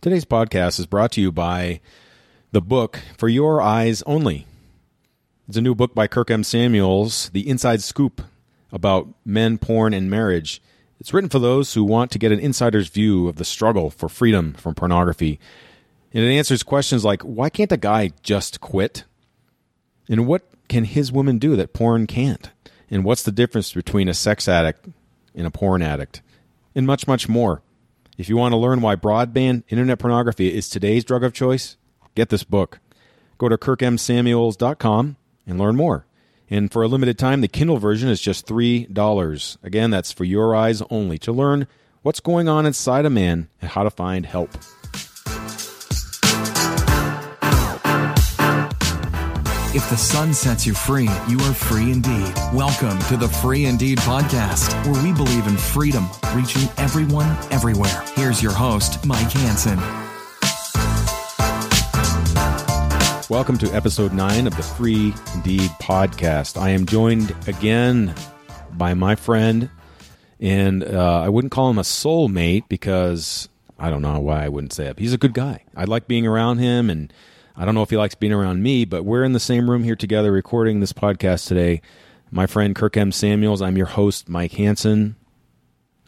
Today's podcast is brought to you by the book For Your Eyes Only. It's a new book by Kirk M. Samuels, The Inside Scoop, about men, porn, and marriage. It's written for those who want to get an insider's view of the struggle for freedom from pornography. And it answers questions like, why can't a guy just quit? And what can his woman do that porn can't? And what's the difference between a sex addict and a porn addict? And much, much more. If you want to learn why broadband internet pornography is today's drug of choice, get this book. Go to kirkmsamuels.com and learn more. And for a limited time, the Kindle version is just $3. Again, that's For Your Eyes Only, to learn what's going on inside a man and how to find help. If the sun sets you are free indeed. Welcome to the Free Indeed Podcast, where we believe in freedom, reaching everyone, everywhere. Here's your host, Mike Hansen. Welcome to episode 9 of the Free Indeed Podcast. I am joined again by my friend, and I wouldn't call him a soulmate because I don't know why I wouldn't say it. But he's a good guy. I like being around him, and I don't know if he likes being around me, but we're in the same room here together recording this podcast today. My friend Kirk M. Samuels, I'm your host, Mike Hansen.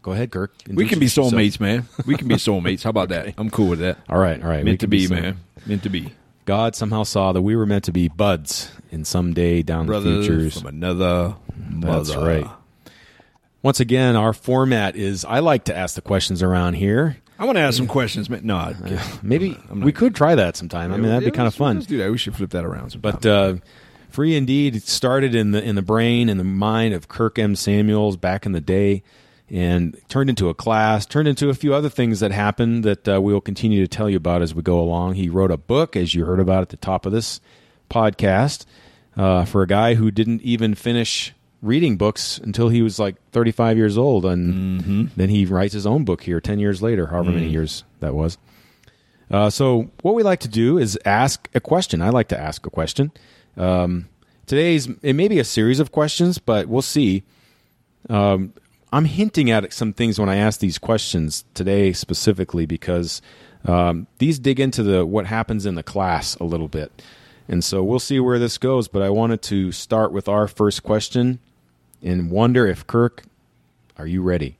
Go ahead, Kirk. We can be soulmates, man. We can be soulmates. How about that? I'm cool with that. All right. Meant to be, man. Meant to be. God somehow saw that we were meant to be buds in some day down the futures. From another mother. That's right. Once again, our format is I like to ask the questions around here. I want to ask some questions. No, maybe we could try that sometime. Yeah, that'd be kind of fun. Let's do that. We should flip that around sometime. But Free Indeed started in the brain and the mind of Kirk M. Samuels back in the day, and turned into a class, turned into a few other things that happened that we will continue to tell you about as we go along. He wrote a book, as you heard about at the top of this podcast, for a guy who didn't even finish reading books until he was like 35 years old, and then he writes his own book here 10 years later, however many years that was. So what we like to do is ask a question. I like to ask a question. Today's, it may be a series of questions, but we'll see. I'm hinting at some things when I ask these questions today specifically because these dig into what happens in the class a little bit. And so we'll see where this goes, but I wanted to start with our first question and wonder if, Kirk, are you ready?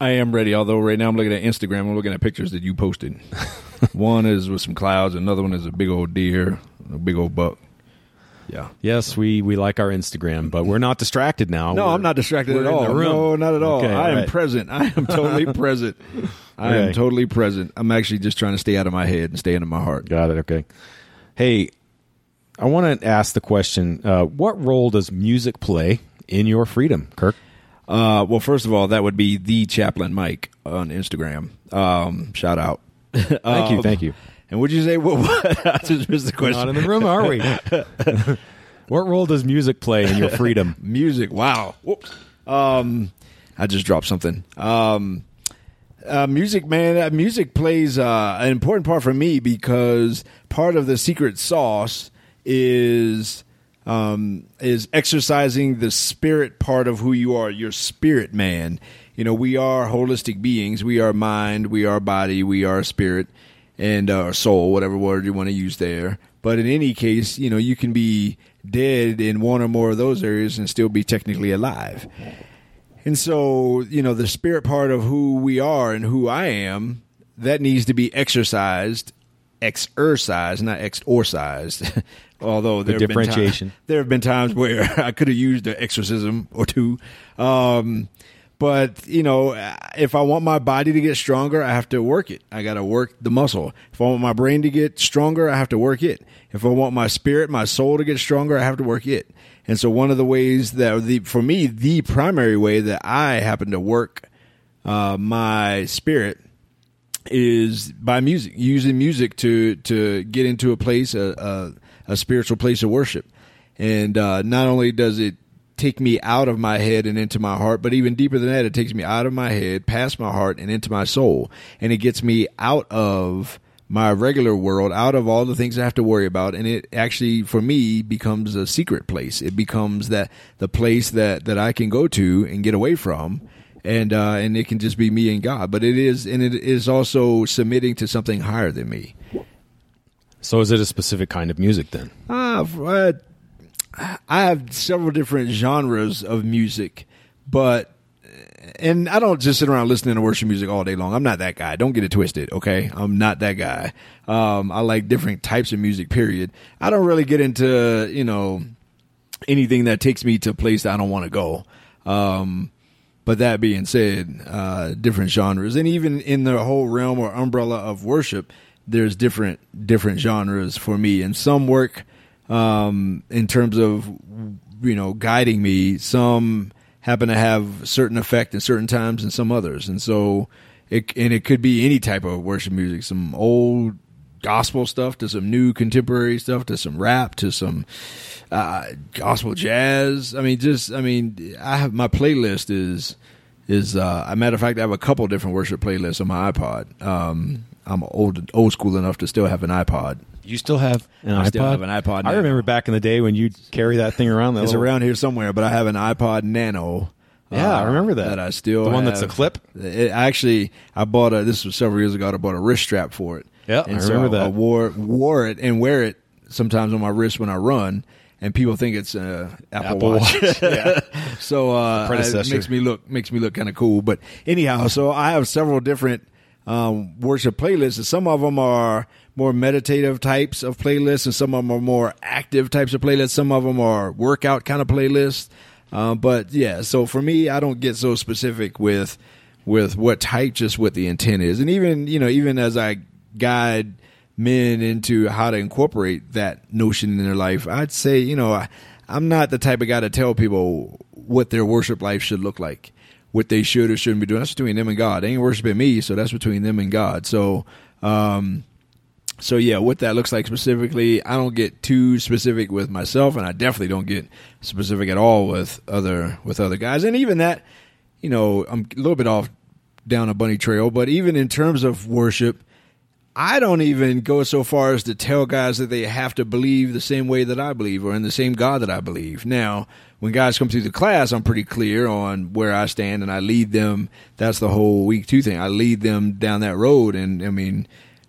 I am ready, although right now I'm looking at Instagram. I'm looking at pictures that you posted. One is with some clouds. Another one is a big old deer, a big old buck. Yeah. Yes, we like our Instagram, but we're not distracted now. No, I'm not distracted at all. No, not at all. Okay, I am present. I am totally present. I am totally present. I'm actually just trying to stay out of my head and stay into my heart. Got it. Okay. Hey, I want to ask the question, what role does music play in your freedom, Kirk? Well, first of all, that would be the Chaplain Mike on Instagram. Shout out. Thank you. And would you say, what? I just missed the question. We're not in the room, are we? What role does music play in your freedom? Music, wow. Whoops. I just dropped something. Music, man. Music plays an important part for me because part of the secret sauce is exercising the spirit part of who you are, your spirit man. You know, we are holistic beings. We are mind, we are body, we are spirit, and soul, whatever word you want to use there. But in any case, you know, you can be dead in one or more of those areas and still be technically alive. And so, you know, the spirit part of who we are and who I am, that needs to be exercised, not exorcised. Although there have been times where I could have used an exorcism or two. But, you know, if I want my body to get stronger, I have to work it. I got to work the muscle. If I want my brain to get stronger, I have to work it. If I want my spirit, my soul to get stronger, I have to work it. And so one of the ways for me, the primary way that I happen to work my spirit is by music, using music to get into a place, a spiritual place of worship. And not only does it take me out of my head and into my heart, but even deeper than that, it takes me out of my head, past my heart, and into my soul. And it gets me out of my regular world, out of all the things I have to worry about. And it actually, for me, becomes a secret place. It becomes the place that I can go to and get away from and it can just be me and God. But it is, and it is also submitting to something higher than me. So is it a specific kind of music then? I have several different genres of music, but and I don't just sit around listening to worship music all day long. I'm not that guy. Don't get it twisted, okay? I'm not that guy. I like different types of music, period. I don't really get into, you know, anything that takes me to a place that I don't want to go. But that being said, different genres. And even in the whole realm or umbrella of worship, there's different genres for me. And some work in terms of, you know, guiding me. Some happen to have certain effect at certain times and some others. And so it could be any type of worship music, some old gospel stuff to some new contemporary stuff, to some rap, to some gospel jazz. I have my playlist is a matter of fact, I have a couple different worship playlists on my iPod. I'm old school enough to still have an iPod. You still have an iPod? I still have an iPod Nano. I remember back in the day when you'd carry that thing around. It's around here somewhere, but I have an iPod Nano. Yeah, I remember that. That I still have. The one that's a clip? This was several years ago, I bought a wrist strap for it. Yeah, I remember that. I wore it and wear it sometimes on my wrist when I run, and people think it's an Apple Watch. Yeah. So it makes me look kind of cool. But anyhow, so I have several different worship playlists, and some of them are more meditative types of playlists, and some of them are more active types of playlists. Some of them are workout kind of playlists. But yeah, so for me, I don't get so specific with what type, just what the intent is. And even as I guide men into how to incorporate that notion in their life, I'd say, I'm not the type of guy to tell people what their worship life should look like, what they should or shouldn't be doing. That's between them and God. They ain't worshiping me, so that's between them and God. So yeah, what that looks like specifically, I don't get too specific with myself, and I definitely don't get specific at all with other guys. And even that, I'm a little bit off down a bunny trail, but even in terms of worship, I don't even go so far as to tell guys that they have to believe the same way that I believe or in the same God that I believe. Now, when guys come through the class, I'm pretty clear on where I stand, and I lead them. That's the whole week two thing. I lead them down that road, and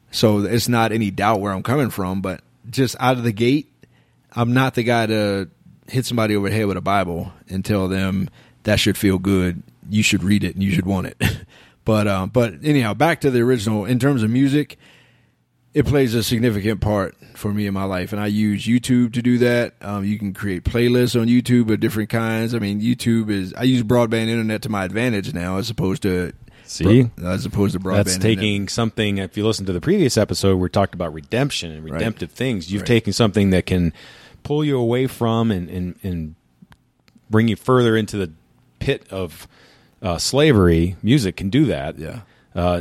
so it's not any doubt where I'm coming from, but just out of the gate, I'm not the guy to hit somebody over the head with a Bible and tell them that should feel good. You should read it and you should want it. But anyhow, back to the original, in terms of music, it plays a significant part for me in my life, and I use YouTube to do that. You can create playlists on YouTube of different kinds. I use broadband internet to my advantage now as opposed to broadband internet. That's taking something, if you listen to the previous episode, we talked about redemption and redemptive things. You've taken something that can pull you away from and bring you further into the pit of slavery. Music can do that. Yeah.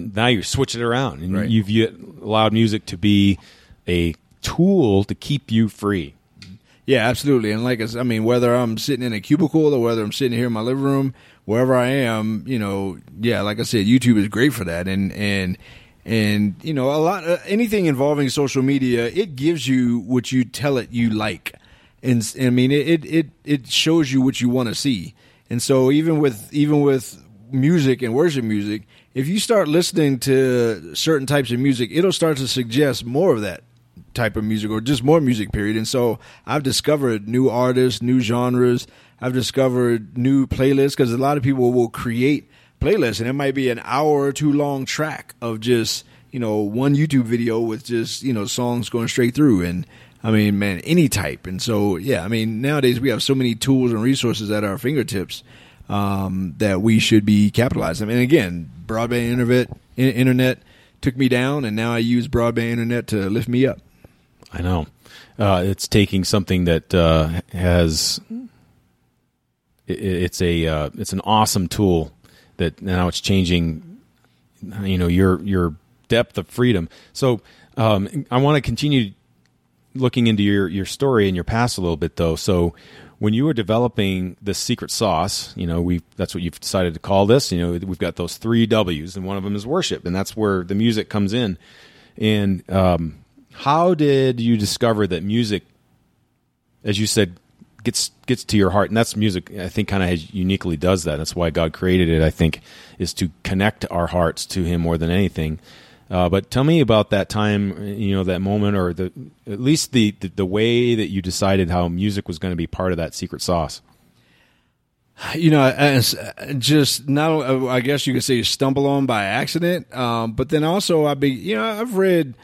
Now you switch it around, and you've allowed music to be a tool to keep you free. Yeah, absolutely. And whether I'm sitting in a cubicle or whether I'm sitting here in my living room, wherever I am, like I said, YouTube is great for that. And a lot of anything involving social media, it gives you what you tell it you like, and it shows you what you want to see. And so even with music and worship music, if you start listening to certain types of music, it'll start to suggest more of that type of music, or just more music, period. And so I've discovered new artists, new genres. I've discovered new playlists, because a lot of people will create playlists, and it might be an hour or two long track of just, one YouTube video with just, songs going straight through. And any type. And so, nowadays we have so many tools and resources at our fingertips that we should be capitalizing. Broadband internet took me down, and now I use broadband internet to lift me up. I know. It's taking something that it's an awesome tool that now it's changing, your depth of freedom. So I want to continue looking into your story and your past a little bit, though. So when you were developing the secret sauce, that's what you've decided to call this. We've got those 3 W's, and one of them is worship, and that's where the music comes in. And how did you discover that music, as you said, gets to your heart. And that's music, I think, kind of uniquely does that. That's why God created it, I think, is to connect our hearts to Him more than anything. But tell me about that time, that moment, or at least the way that you decided how music was going to be part of that secret sauce. I guess you could say, stumble on by accident. But then also, I've read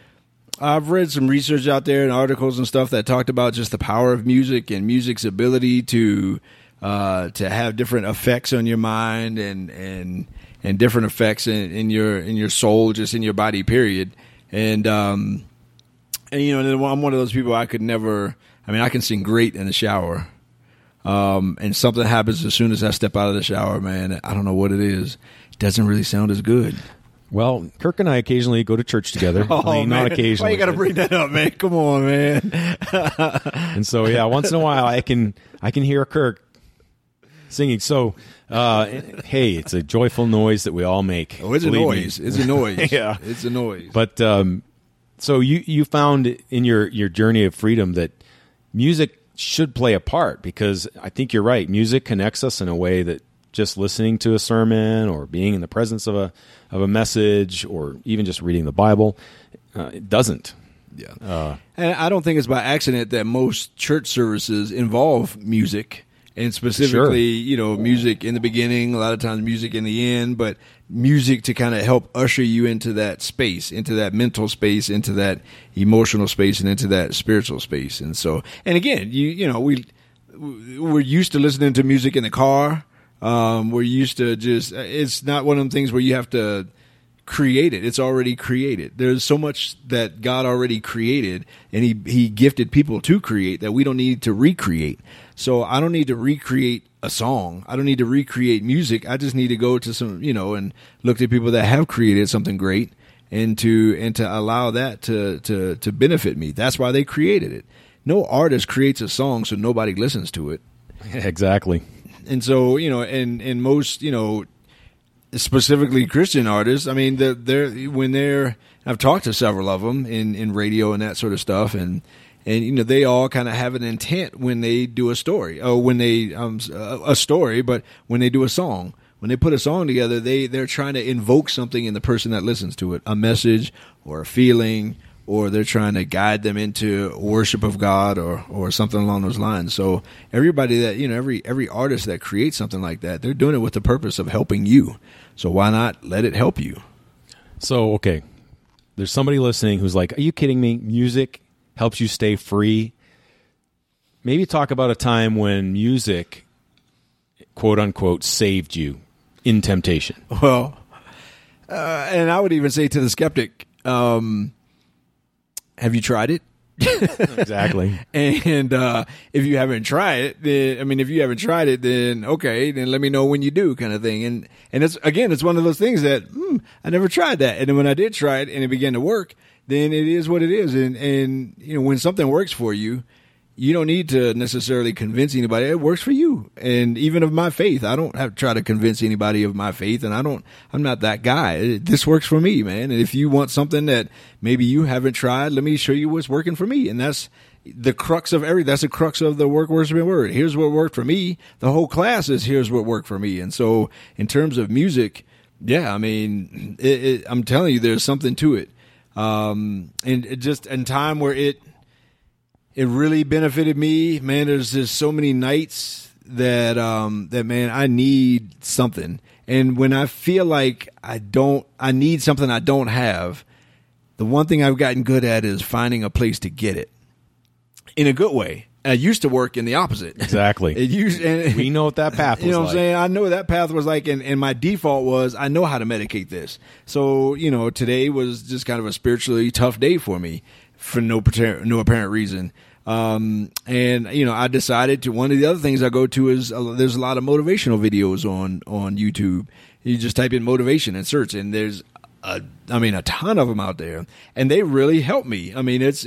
some research out there and articles and stuff that talked about just the power of music and music's ability to have different effects on your mind and different effects in your soul, just in your body, period. And I'm one of those people, I can sing great in the shower. And something happens as soon as I step out of the shower, man. I don't know what it is. It doesn't really sound as good. Well, Kirk and I occasionally go to church together. Not occasionally. Why you got to bring that up, man? Come on, man. And so, yeah, once in a while, I can hear Kirk singing. So, hey, it's a joyful noise that we all make. Oh, it's a noise. It's a noise. Yeah, it's a noise. But so you found in your journey of freedom that music should play a part, because I think you're right. Music connects us in a way that just listening to a sermon or being in the presence of a message or even just reading the Bible, it doesn't. Yeah. And I don't think it's by accident that most church services involve music, and specifically, music in the beginning, a lot of times music in the end, but music to kind of help usher you into that space, into that mental space, into that emotional space, and into that spiritual space. And so, and again, we're used to listening to music in the car. We're used to it's not one of them things where you have to create it. It's already created. There's so much that God already created, and he gifted people to create, that we don't need to recreate. So I don't need to recreate a song. I don't need to recreate music. I just need to go to some, and look at people that have created something great and to allow that to benefit me. That's why they created it. No artist creates a song so nobody listens to it. Exactly. And so, and most, specifically Christian artists, I mean, I've talked to several of them in radio and that sort of stuff. And they all kind of have an intent when they do a story, or when they, but when they do a song, when they put a song together, they're trying to invoke something in the person that listens to it, a message or a feeling, or they're trying to guide them into worship of God or something along those lines. So everybody that, every artist that creates something like that, they're doing it with the purpose of helping you. So why not let it help you? So, okay, there's somebody listening who's like, are you kidding me? Music helps you stay free. Maybe talk about a time when music, quote unquote, saved you in temptation. Well, and I would even say to the skeptic, have you tried it? Exactly. And if you haven't tried it, then okay, then let me know when you do, kind of thing. And it's one of those things that I never tried that, and then when I did try it and it began to work, then it is what it is. And when something works for you, you don't need to necessarily convince anybody. It works for you. And even of my faith, I don't have to try to convince anybody of my faith. And I'm not that guy. This works for me, man. And if you want something that maybe you haven't tried, let me show you what's working for me. And that's the crux of that's the crux of the work, worship, and word. Here's what worked for me. The whole class is here's what worked for me. And so in terms of music, yeah, I mean, I'm telling you, there's something to it. And it just in time where it really benefited me, man. There's just so many nights that, I need something. And when I feel like I need something I don't have, the one thing I've gotten good at is finding a place to get it in a good way. I used to work in the opposite. Exactly. We know what that path was like. You know what I'm saying? I know what that path was like, and my default was, I know how to medicate this. So, today was just kind of a spiritually tough day for me, for no apparent reason. I decided to, one of the other things I go to is there's a lot of motivational videos on YouTube. You just type in motivation and search, and there's a ton of them out there, and they really help me. I mean, it's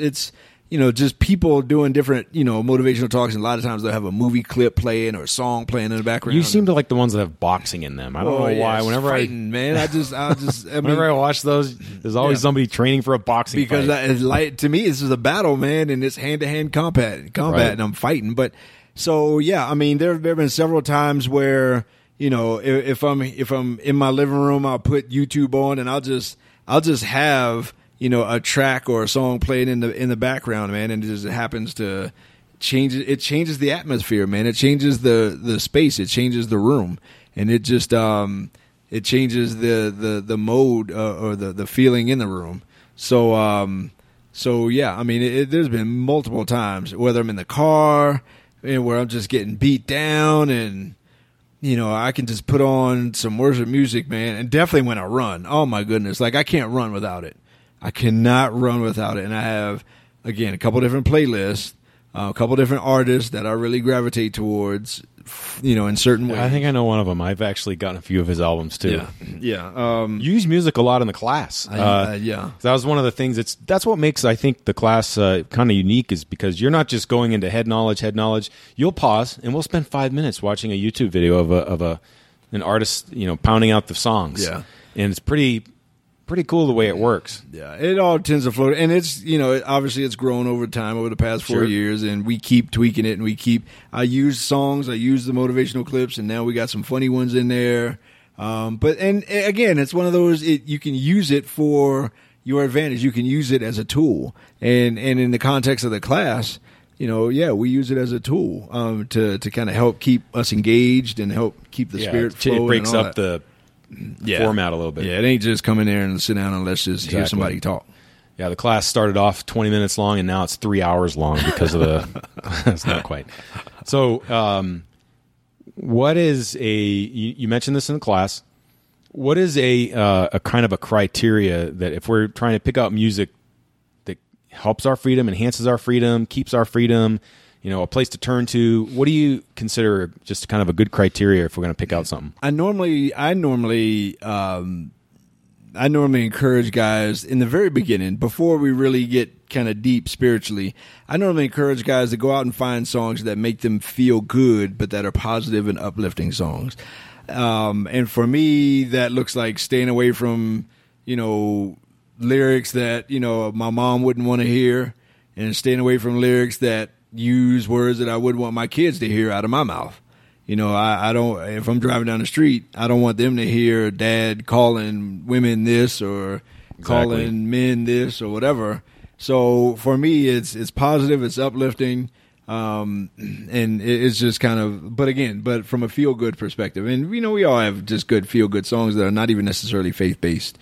just people doing different, motivational talks. And a lot of times they'll have a movie clip playing or a song playing in the background. You seem to like the ones that have boxing in them. I don't know why. Whenever I watch those, there's always somebody training for a boxing fight. Because to me, this is a battle, man, and it's hand-to-hand combat, and I'm fighting. But So yeah, I mean, there have been several times where, you know, if I'm in my living room, I'll put YouTube on and I'll just have, you know, a track or a song playing in the background, man, and it just happens to change. It changes the atmosphere, man. It changes the space. It changes the room, and it just it changes the mode or the feeling in the room. So so yeah, I mean, there's been multiple times, whether I'm in the car and where I'm just getting beat down, and you know, I can just put on some worship music, man. And definitely when I run, oh my goodness, like I can't run without it. I cannot run without it. And I have, again, a couple different playlists, a couple different artists that I really gravitate towards, you know, in certain ways. I think I know one of them. I've actually gotten a few of his albums too. Yeah. You use music a lot in the class. Yeah. That was one of the things. That's what makes, I think, the class kind of unique, is because you're not just going into head knowledge. You'll pause and we'll spend 5 minutes watching a YouTube video of an artist, you know, pounding out the songs. Yeah. And it's pretty cool the way it works. Yeah, it all tends to float, and it's, you know, obviously it's grown over time, over the past 4 years, and we keep tweaking it, and I use songs, I use the motivational clips, and now we got some funny ones in there. But, and again, it's one of those, you can use it for your advantage. You can use it as a tool, and in the context of the class, you know, yeah, we use it as a tool to kind of help keep us engaged and help keep the spirit flowing. It breaks up the format a little bit. Yeah, it ain't just come in there and sit down and let's just hear somebody talk. Yeah, the class started off 20 minutes long and now it's 3 hours long because of the it's not quite. So what is you mentioned this in the class, what is a kind of a criteria that if we're trying to pick out music that helps our freedom, enhances our freedom, keeps our freedom, you know, a place to turn to, what do you consider just kind of a good criteria if we're going to pick out something? I normally encourage guys in the very beginning, before we really get kind of deep spiritually, I normally encourage guys to go out and find songs that make them feel good, but that are positive and uplifting songs. And for me, that looks like staying away from, you know, lyrics that, you know, my mom wouldn't want to hear, and staying away from lyrics that use words that I would want my kids to hear out of my mouth. You know, I don't, if I'm driving down the street, I don't want them to hear dad calling women this or calling men this or whatever. So for me, it's positive, it's uplifting. And it's just kind of, but from a feel good perspective, and you know, we all have just good feel good songs that are not even necessarily faith based.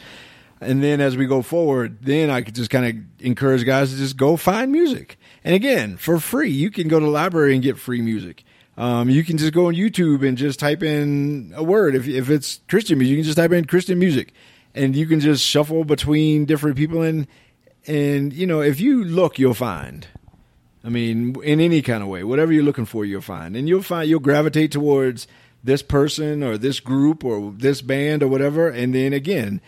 And then as we go forward, then I could just kind of encourage guys to just go find music. And again, for free, you can go to the library and get free music. You can just go on YouTube and just type in a word. If it's Christian music, you can just type in Christian music, and you can just shuffle between different people. And you know, if you look, you'll find. I mean, in any kind of way, whatever you're looking for, you'll find. And you'll gravitate towards this person or this group or this band or whatever. And then again,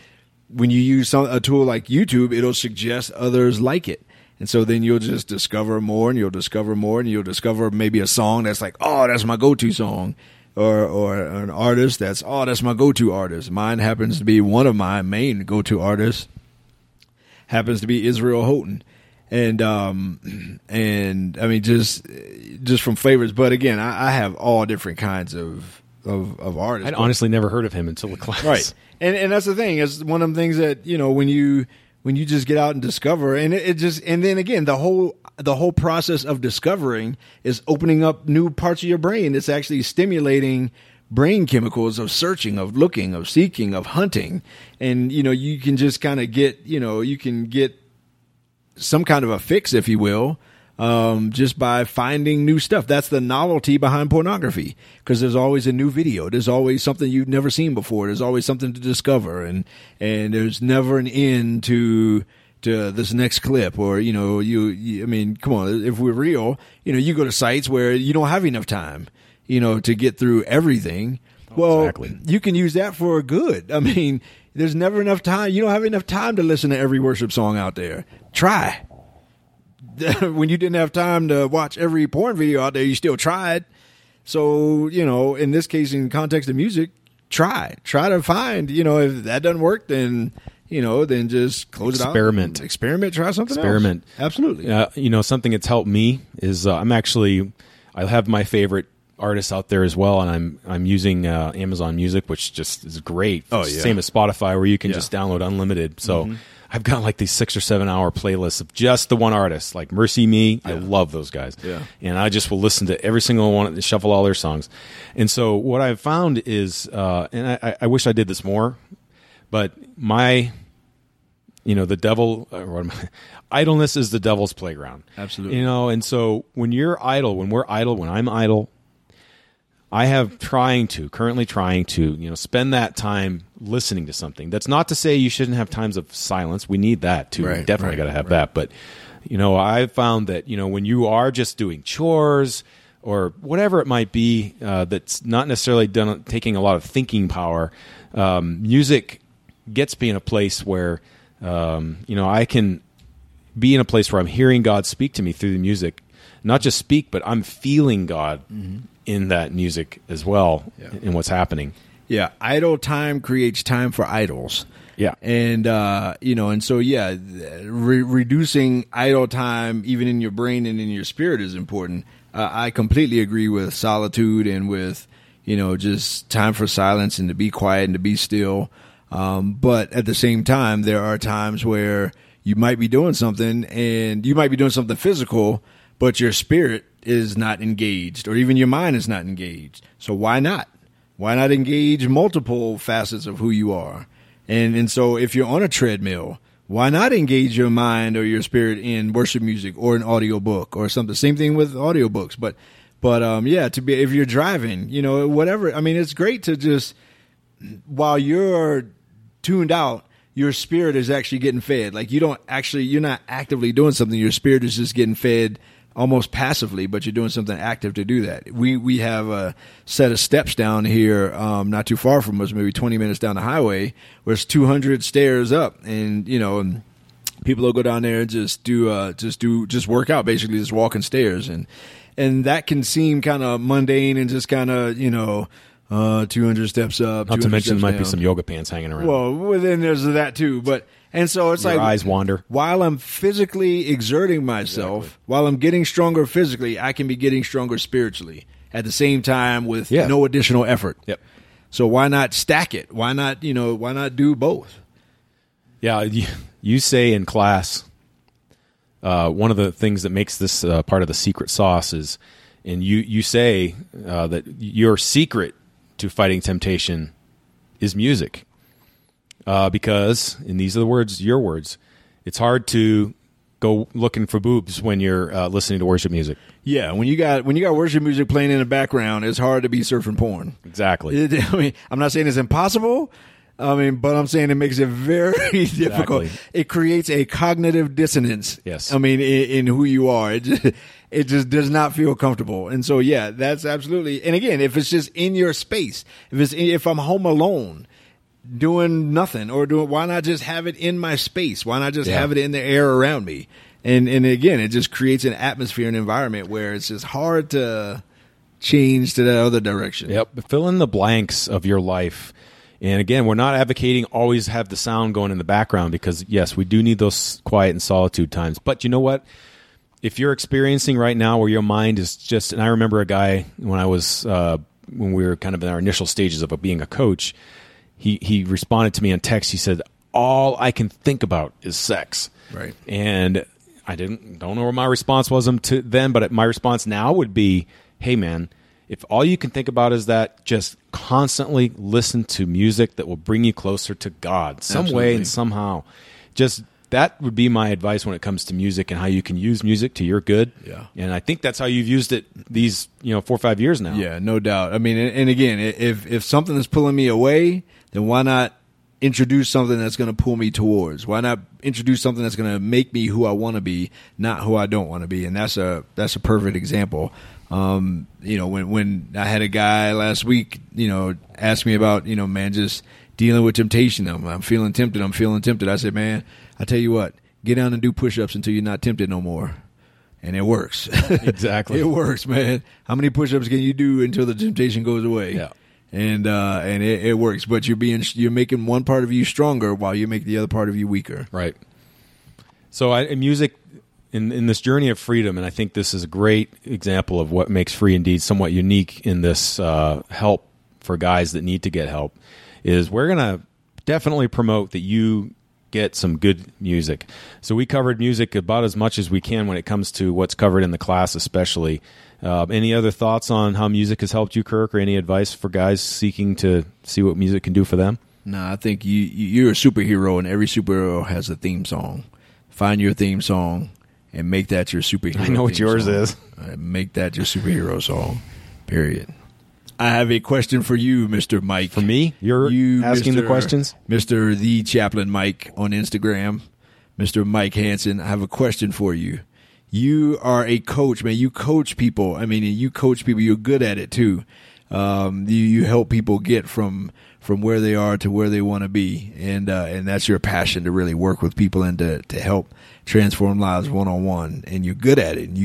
when you use a tool like YouTube, it'll suggest others like it. And so then you'll just discover more, and you'll discover more, and you'll discover maybe a song that's like, oh, that's my go-to song, or an artist that's, oh, that's my go-to artist. Mine happens to be, one of my main go-to artists happens to be Israel Houghton. And I mean, just from favorites. But again, I have all different kinds of artists. I'd honestly never heard of him until the class. Right. And that's the thing. It's one of the things that, you know, when you just get out and discover, and and then again, the whole process of discovering is opening up new parts of your brain. It's actually stimulating brain chemicals of searching, of looking, of seeking, of hunting. And, you know, you can just kind of get, you know, you can get some kind of a fix, if you will, just by finding new stuff. That's the novelty behind pornography, because there's always a new video. There's always something you've never seen before. There's always something to discover, and there's never an end to this next clip. Or, you know, I mean, come on, if we're real, you know, you go to sites where you don't have enough time, you know, to get through everything. Well, exactly. You can use that for good. I mean, there's never enough time. You don't have enough time to listen to every worship song out there. Try. When you didn't have time to watch every porn video out there, you still tried. So, you know, in this case, in context of music, try to find, you know, if that doesn't work, then, you know, then just close it out. Experiment. Try something else. Absolutely. You know, something that's helped me is I'm actually, I have my favorite artists out there as well, and I'm using Amazon Music, which just is great. Oh, yeah. Same as Spotify, where you can just download unlimited. So I've got like these 6 or 7 hour playlists of just the one artist, like Mercy Me. I love those guys. Yeah. And I just will listen to every single one and shuffle all their songs. And so what I've found is, and I wish I did this more, but the devil, idleness is the devil's playground. Absolutely. And so when I'm idle, I have currently trying to, spend that time listening to something. That's not to say you shouldn't have times of silence. We need that too. Right, definitely got to have that. But, I've found that, when you are just doing chores or whatever it might be, that's not necessarily taking a lot of thinking power, music gets me in a place where, I can be in a place where I'm hearing God speak to me through the music, not just speak, but I'm feeling God in that music as well, in what's happening. Yeah. Idle time creates time for idols. Yeah. And, reducing idle time, even in your brain and in your spirit, is important. I completely agree with solitude and with, just time for silence and to be quiet and to be still. But at the same time, there are times where you might be doing something and you might be doing something physical, but your spirit is not engaged, or even your mind is not engaged. So why not? Why not engage multiple facets of who you are? And so if you're on a treadmill, why not engage your mind or your spirit in worship music or an audiobook or something? Same thing with audiobooks. But if you're driving, whatever. I mean, it's great to just, while you're tuned out, your spirit is actually getting fed. Like you're not actively doing something. Your spirit is just getting fed almost passively, but you're doing something active to do that. We have a set of steps down here, not too far from us, maybe 20 minutes down the highway, where it's 200 stairs up, and people will go down there and just work out, basically just walking stairs, and that can seem kind of mundane and just kind of 200 steps up. Not to mention, there might be some yoga pants hanging around. Well, then there's that too. But and so it's your eyes wander. While I'm physically exerting myself, while I'm getting stronger physically, I can be getting stronger spiritually at the same time with no additional effort. Yep. So why not stack it? Why not Why not do both? Yeah. You say in class, one of the things that makes this part of the secret sauce is, and you say that your secret to fighting temptation is music, because, and these are the words, your words, it's hard to go looking for boobs when you're listening to worship music. Yeah, when you got worship music playing in the background, it's hard to be surfing porn. Exactly. I'm not saying it's impossible. But I'm saying it makes it very difficult. It creates a cognitive dissonance. Yes. In who you are, it just does not feel comfortable. And so, that's absolutely. And again, if it's just in your space, if I'm home alone doing nothing, why not just have it in my space? Why not just have it in the air around me? And again, it just creates an atmosphere and environment where it's just hard to change to that other direction. Yep. Fill in the blanks of your life. And again, we're not advocating always have the sound going in the background, because, yes, we do need those quiet and solitude times. But you know what? If you're experiencing right now where your mind is just, and I remember a guy when I was, when we were kind of in our initial stages of being a coach, he responded to me on text. He said, "All I can think about is sex." Right. And I don't know what my response was to then, but my response now would be, "Hey, man, if all you can think about is that, just constantly listen to music that will bring you closer to God some way and somehow." Just that would be my advice when it comes to music and how you can use music to your good. Yeah. And I think that's how you've used it these 4 or 5 years now. Yeah, no doubt. And again, if something is pulling me away, then why not introduce something that's going to pull me towards? Why not introduce something that's going to make me who I want to be, not who I don't want to be? And that's a perfect example. When I had a guy last week, ask me about, man, just dealing with temptation. I'm feeling tempted. I said, "Man, I tell you what, get down and do push-ups until you're not tempted no more." And it works. Exactly. It works, man. How many push-ups can you do until the temptation goes away? Yeah. And it works, but you're making one part of you stronger while you make the other part of you weaker. Right. So music in this journey of freedom, and I think this is a great example of what makes Free Indeed somewhat unique in this help for guys that need to get help, is we're going to definitely promote that you get some good music. So we covered music about as much as we can when it comes to what's covered in the class, especially. Any other thoughts on how music has helped you, Kirk, or any advice for guys seeking to see what music can do for them? No, I think you're a superhero, and every superhero has a theme song. Find your theme song and make that your superhero. I know what yours is. Make that your superhero song, period. I have a question for you, Mr. Mike. For me? You're asking the questions? Mr. The Chaplain Mike on Instagram, Mr. Mike Hansen, I have a question for you. You are a coach, man. You coach people. I mean, you coach people. You're good at it, too. You help people get from where they are to where they want to be, and that's your passion, to really work with people and to help transform lives one-on-one, and you're good at it, and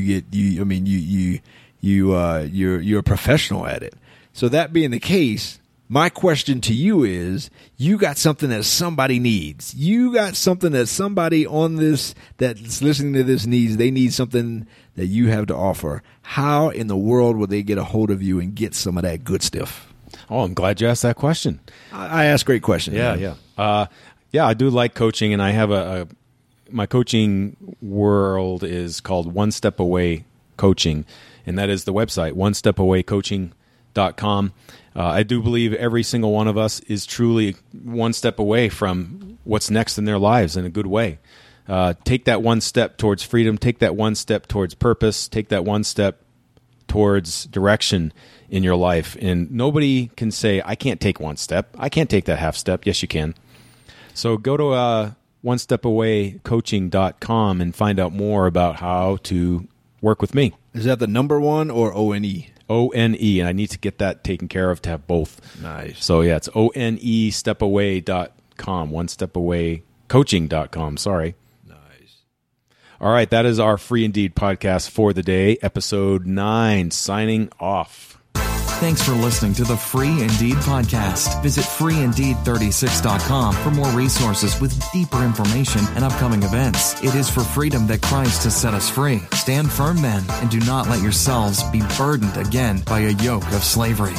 you're a professional at it. So that being the case, my question to you is, you got something that somebody needs. You got something that somebody on this that's listening to this needs. They need something that you have to offer. How in the world will they get a hold of you and get some of that good stuff? Oh, I'm glad you asked that question. I ask great questions. Yeah. Yeah, I do like coaching, and I have my coaching world is called One Step Away Coaching, and that is the website, onestepawaycoaching.com. I do believe every single one of us is truly one step away from what's next in their lives in a good way. Take that one step towards freedom. Take that one step towards purpose. Take that one step towards direction in your life. And nobody can say, I can't take one step. I can't take that half step. Yes, you can. So go to onestepawaycoaching.com and find out more about how to work with me. Is that the number one or O-N-E? O-N-E. And I need to get that taken care of to have both. Nice. So yeah, it's onestepaway.com, onestepawaycoaching.com. Sorry. All right, that is our Free Indeed podcast for the day, episode 9, signing off. Thanks for listening to the Free Indeed podcast. Visit freeindeed36.com for more resources with deeper information and upcoming events. It is for freedom that Christ has set us free. Stand firm, men, and do not let yourselves be burdened again by a yoke of slavery.